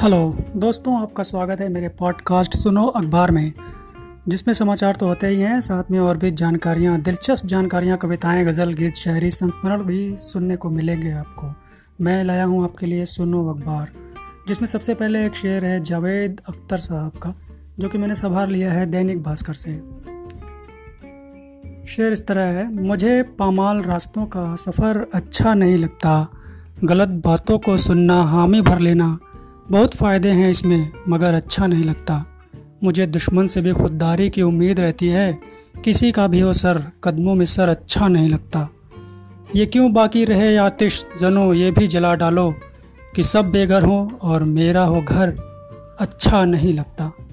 Hello दोस्तों, आपका स्वागत है मेरे पॉडकास्ट सुनो अखबार में, जिसमें समाचार तो होते ही हैं, साथ में और भी जानकारियाँ, दिलचस्प जानकारियाँ, कविताएं, गज़ल, गीत, शायरी, संस्मरण भी सुनने को मिलेंगे आपको। मैं लाया हूँ आपके लिए सुनो अखबार, जिसमें सबसे पहले एक शेर है जावेद अख्तर साहब का, जो कि मैंने संभार लिया है दैनिक भास्कर से। शेर इस तरह है, मुझे पामाल रास्तों का सफ़र अच्छा नहीं लगता, गलत बातों को सुनना, हामी भर लेना, बहुत फ़ायदे हैं इसमें मगर अच्छा नहीं लगता। मुझे दुश्मन से भी खुददारी की उम्मीद रहती है, किसी का भी हो सर, कदमों में सर अच्छा नहीं लगता। ये क्यों बाकी रहे आतिश जनो, ये भी जला डालो, कि सब बेघर हों और मेरा हो घर अच्छा नहीं लगता।